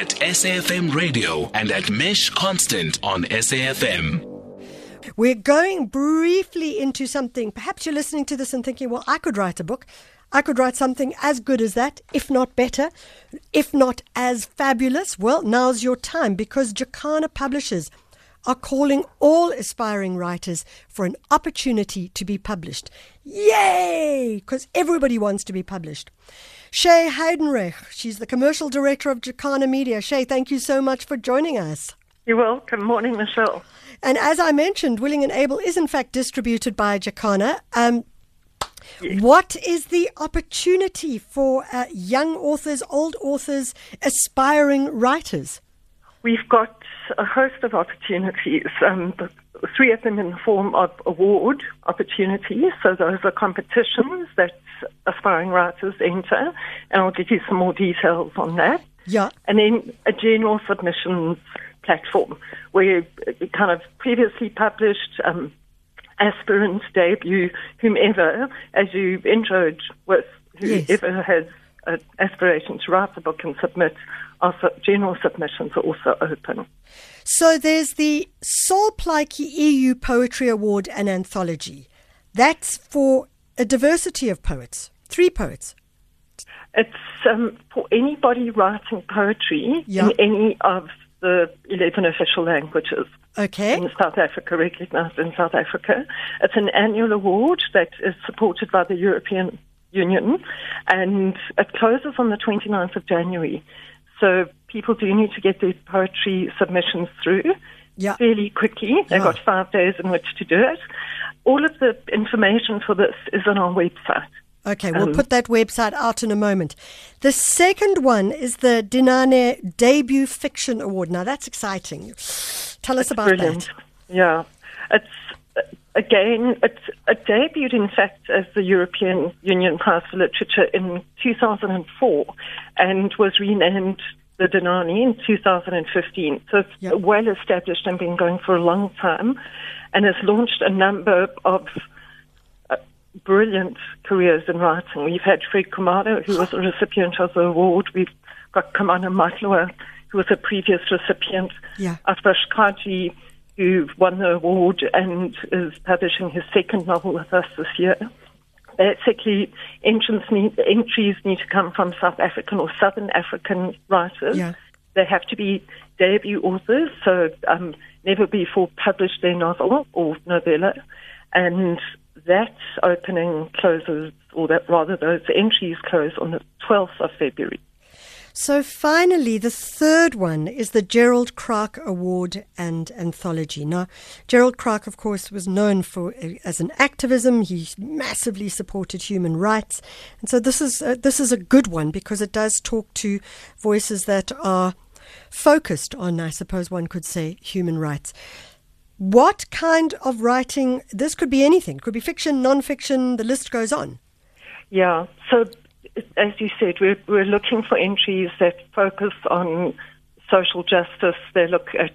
at SAFM Radio and at Mesh Constant on SAFM. We're going briefly into something. Perhaps you're listening to this and thinking, well, I could write a book. I could write something as good as that, if not better, if not as fabulous. Well, now's your time, because Jacana Publishers are calling all aspiring writers for an opportunity to be published. Yay! Because everybody wants to be published. Shay Heydenrych, she's the commercial director of Jacana Media. Shay, thank you so much for joining us. You're welcome. Morning, Michelle. And as I mentioned, Willing and Able is in fact distributed by Jacana. Yes. What is the opportunity for young authors, old authors, aspiring writers? We've got a host of opportunities, three of them in the form of award opportunities. So those are competitions that aspiring writers enter, and I'll give you some more details on that. Yeah. And then a general submissions platform where kind of previously published aspirants, debut, whomever, as you introed with, whoever has an aspiration to write a book and submit, also, general submissions are also open. So there's the Sol Plaatje EU Poetry Award and Anthology. That's for a diversity of poets, three poets. It's for anybody writing poetry in any of the 11 official languages in South Africa, recognised in South Africa. It's an annual award that is supported by the European Union, and it closes on the 29th of January. So people do need to get their poetry submissions through fairly quickly. They've got 5 days in which to do it. All of the information for this is on our website. Okay, we'll put that website out in a moment. The second one is the Dinaane Debut Fiction Award. Now, that's exciting. Tell us about that. Yeah. It debuted, in fact, as the European Union Prize for Literature in 2004 and was renamed the Dinaane in 2015. So it's well-established and been going for a long time, and has launched a number of brilliant careers in writing. We've had Fred Kumano, who was a recipient of the award. We've got Kamana Matloa, who was a previous recipient of Vashkaji, who won the award and is publishing his second novel with us this year. Basically, entries need to come from South African or Southern African writers. Yeah. They have to be debut authors, so never before published their novel or novella. And that opening closes, or that rather those entries close on the 12th of February. So finally, the third one is the Gerald Kraak Award and Anthology. Now, Gerald Kraak, of course, was known for as an activism. He massively supported human rights. And so this is a good one, because it does talk to voices that are focused on, I suppose one could say, human rights. What kind of writing? This could be anything. It could be fiction, non-fiction, the list goes on. Yeah, so as you said, we're looking for entries that focus on social justice. They look at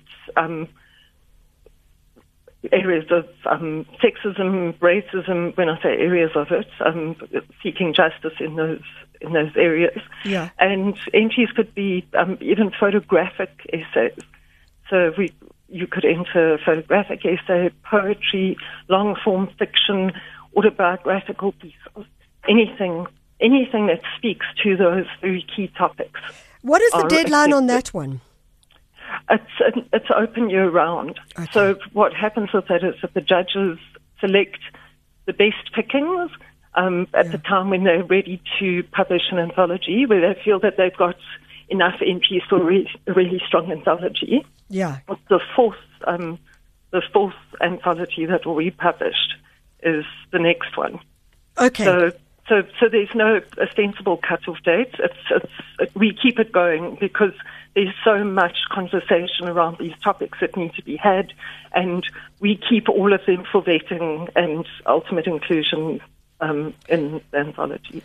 areas of sexism, racism, when I say areas of it, seeking justice in those areas. Yeah. And entries could be even photographic essays. So you could enter photographic essay, poetry, long-form fiction, autobiographical pieces, anything that speaks to those three key topics. What is the deadline on that one? It's open year-round. Okay. So what happens with that is that the judges select the best pickings at the time when they're ready to publish an anthology, where they feel that they've got enough entries for a really strong anthology. Yeah. The fourth anthology that will be published is the next one. Okay. So there's no ostensible cut-off date. We keep it going because there's so much conversation around these topics that need to be had, and we keep all of them for vetting and ultimate inclusion in the anthology.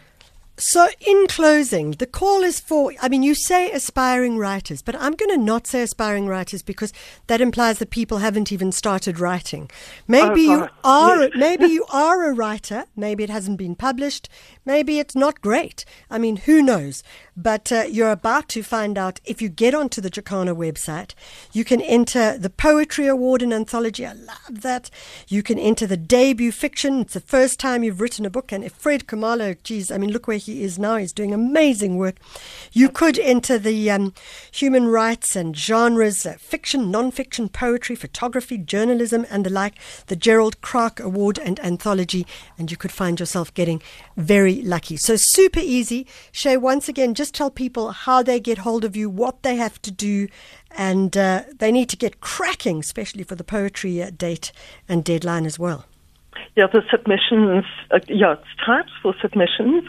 So in closing, the call is for, I mean, you say aspiring writers, but I'm going to not say aspiring writers, because that implies that people haven't even started writing. Maybe you are a writer, maybe it hasn't been published, maybe it's not great. I mean, who knows? But you're about to find out, if you get onto the Jacana website, you can enter the Poetry Award in Anthology. I love that. You can enter the Debut Fiction. It's the first time you've written a book. And if Fred Kumano, geez, I mean, look where he is now. He's doing amazing work. You could enter the human rights and genres, fiction, non-fiction, poetry, photography, journalism, and the like, the Gerald Kraak Award and Anthology. And you could find yourself getting very lucky. So super easy. Shay, once again, just tell people how they get hold of you, what they have to do, and they need to get cracking, especially for the poetry date and deadline as well. Yeah, the submissions, it's time for submissions.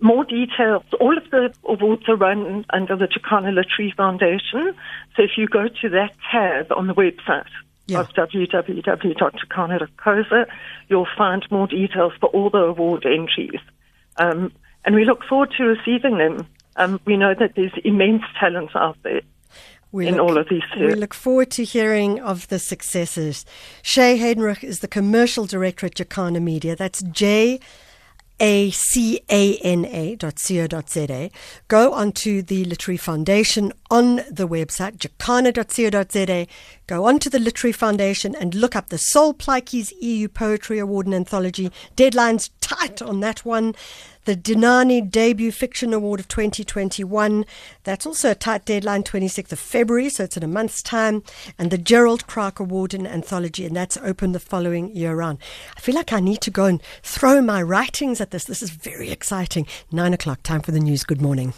More details, all of the awards are run under the Jacana Literary Foundation. So if you go to that tab on the website of www.jacana.co.za, you'll find more details for all the award entries. And we look forward to receiving them. We know that there's immense talent out there all of these fields. We look forward to hearing of the successes. Shay Heydenrych is the Commercial Director at Jacana Media. That's jacana.co.za. Go onto the Literary Foundation on the website, jacana.co.za. Go onto the Literary Foundation and look up the Sol Plaatje EU Poetry Award and Anthology. Deadline's tight on that one. The Dinaane Debut Fiction Award of 2021. That's also a tight deadline, 26th of February, so it's in a month's time. And the Gerald Kraak Award in Anthology, and that's open the following year round. I feel like I need to go and throw my writings at this. This is very exciting. 9 o'clock, time for the news. Good morning.